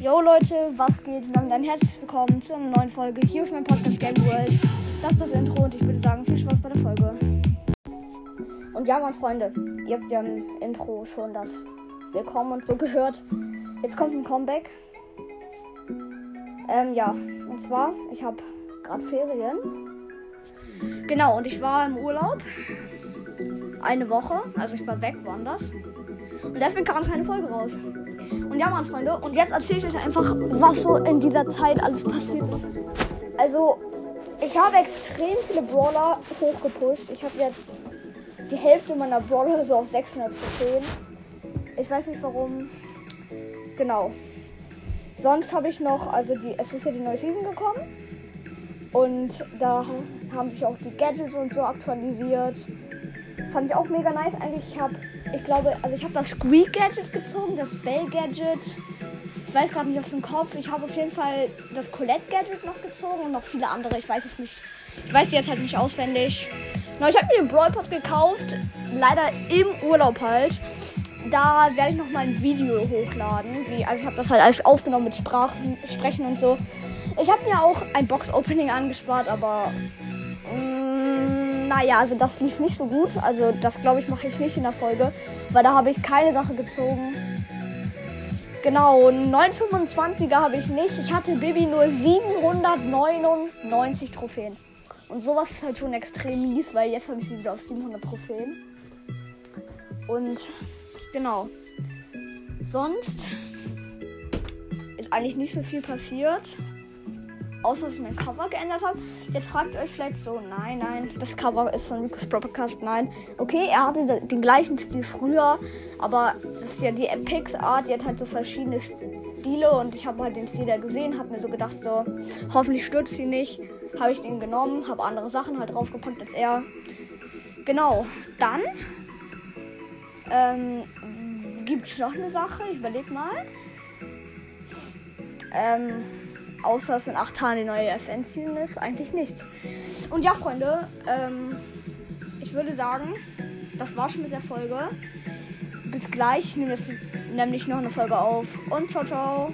Yo Leute, was geht? Und dann herzlich willkommen zu einer neuen Folge hier auf meinem Podcast Game World. Das ist das Intro und ich würde sagen, viel Spaß bei der Folge. Und ja, meine Freunde, ihr habt ja im Intro schon das Willkommen und so gehört. Jetzt kommt ein Comeback. Ja, und zwar, ich habe gerade Ferien. Genau, und ich war im Urlaub. Eine Woche, also ich war weg, woanders. Und deswegen kam keine Folge raus. Und ja, meine Freunde, und jetzt erzähle ich euch einfach, was so in dieser Zeit alles passiert ist. Also, ich habe extrem viele Brawler hochgepusht. Ich habe jetzt die Hälfte meiner Brawler so auf 600 Trophäen. Ich weiß nicht warum. Genau. Sonst habe ich noch, es ist ja die neue Season gekommen. Und da haben sich auch die Gadgets und so aktualisiert. Fand ich auch mega nice. Eigentlich, ich habe das Squeak-Gadget gezogen, das Bell-Gadget. Ich weiß gerade nicht aus dem Kopf. Ich habe auf jeden Fall das Colette-Gadget noch gezogen und noch viele andere. Ich weiß es nicht. Ich weiß die jetzt halt nicht auswendig. Ich habe mir den Brawl Pass gekauft. Leider im Urlaub halt. Da werde ich nochmal ein Video hochladen. Ich habe das halt alles aufgenommen mit Sprechen und so. Ich habe mir auch ein Box-Opening angespart, aber... das lief nicht so gut. Also das, glaube ich, mache ich nicht in der Folge, weil da habe ich keine Sache gezogen. Genau, 925er habe ich nicht. Ich hatte Baby nur 799 Trophäen. Und sowas ist halt schon extrem mies, weil jetzt habe ich sie auf 700 Trophäen. Und genau. Sonst ist eigentlich nicht so viel passiert. Außer, dass ich mein Cover geändert habe. Jetzt fragt ihr euch vielleicht so, nein, das Cover ist von Lucas Propercast, nein. Okay, er hatte den gleichen Stil früher, aber das ist ja die Epics Art, die hat halt so verschiedene Stile und ich habe halt den Stil da gesehen, habe mir so gedacht, so, hoffentlich stürzt sie nicht. Habe ich den genommen, habe andere Sachen halt draufgepackt als er. Genau, dann gibt es noch eine Sache, ich überlege mal. Außer dass in 8 Tagen die neue FN-Season ist, eigentlich nichts. Und ja, Freunde, ich würde sagen, das war's schon mit der Folge. Bis gleich, ich nehme jetzt nämlich noch eine Folge auf und ciao, ciao.